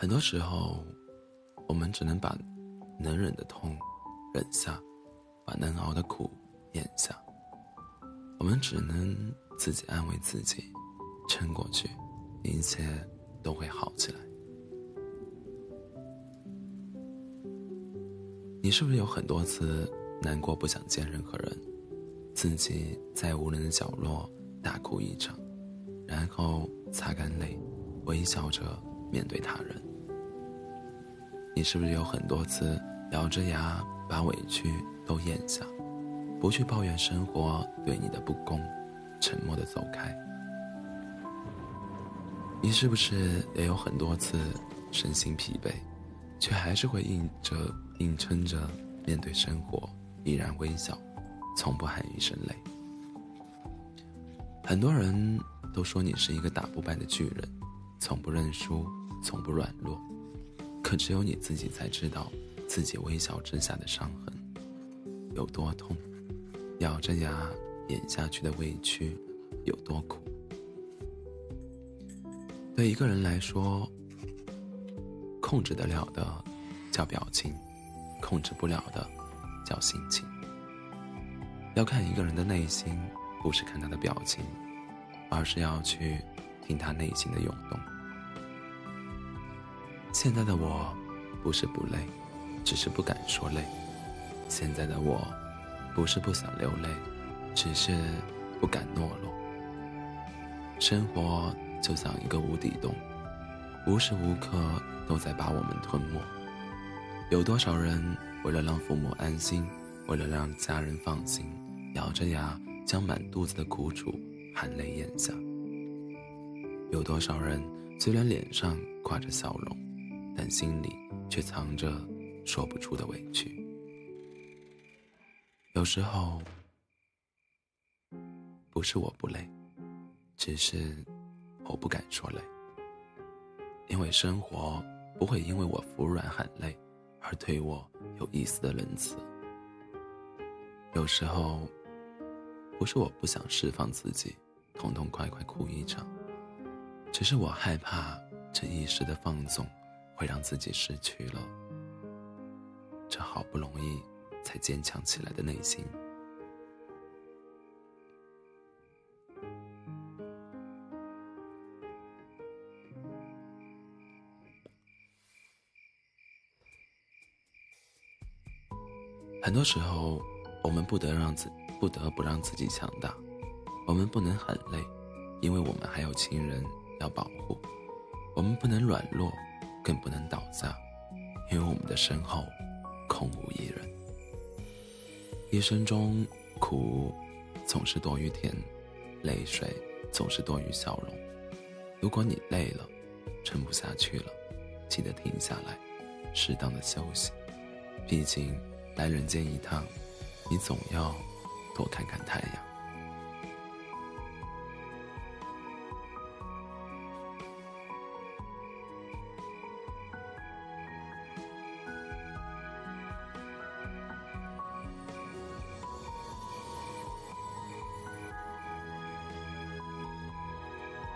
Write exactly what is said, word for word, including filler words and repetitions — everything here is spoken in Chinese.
很多时候我们只能把能忍的痛忍下，把能熬的苦咽下，我们只能自己安慰自己，撑过去，一切都会好起来。你是不是有很多次难过不想见任何人，自己在无人的角落大哭一场，然后擦干泪，微笑着面对他人？你是不是有很多次咬着牙把委屈都咽下，不去抱怨生活对你的不公，沉默地走开？你是不是也有很多次身心疲惫，却还是会硬着硬撑着面对生活，依然微笑，从不喊一声累？很多人都说你是一个打不败的巨人，从不认输，从不软弱，可只有你自己才知道自己微笑之下的伤痕有多痛，咬着牙咽下去的委屈有多苦。对一个人来说，控制得了的叫表情，控制不了的叫心情。要看一个人的内心，不是看他的表情，而是要去听他内心的涌动。现在的我不是不累，只是不敢说累。现在的我不是不想流泪，只是不敢懦弱。生活就像一个无底洞，无时无刻都在把我们吞没。有多少人为了让父母安心，为了让家人放心，咬着牙将满肚子的苦楚含泪咽下？有多少人虽然脸上挂着笑容，但心里却藏着说不出的委屈？有时候不是我不累，只是我不敢说累，因为生活不会因为我服软喊累而对我有一丝的仁慈。有时候不是我不想释放自己，痛痛快快哭一场，只是我害怕这一时的放纵会让自己失去了这好不容易才坚强起来的内心。很多时候我们不得让自不得不让自己强大，我们不能喊累，因为我们还有亲人要保护，我们不能软弱，更不能倒下，因为我们的身后空无一人。一生中苦总是多于甜，泪水总是多于笑容。如果你累了，撑不下去了，记得停下来，适当的休息。毕竟来人间一趟，你总要多看看太阳。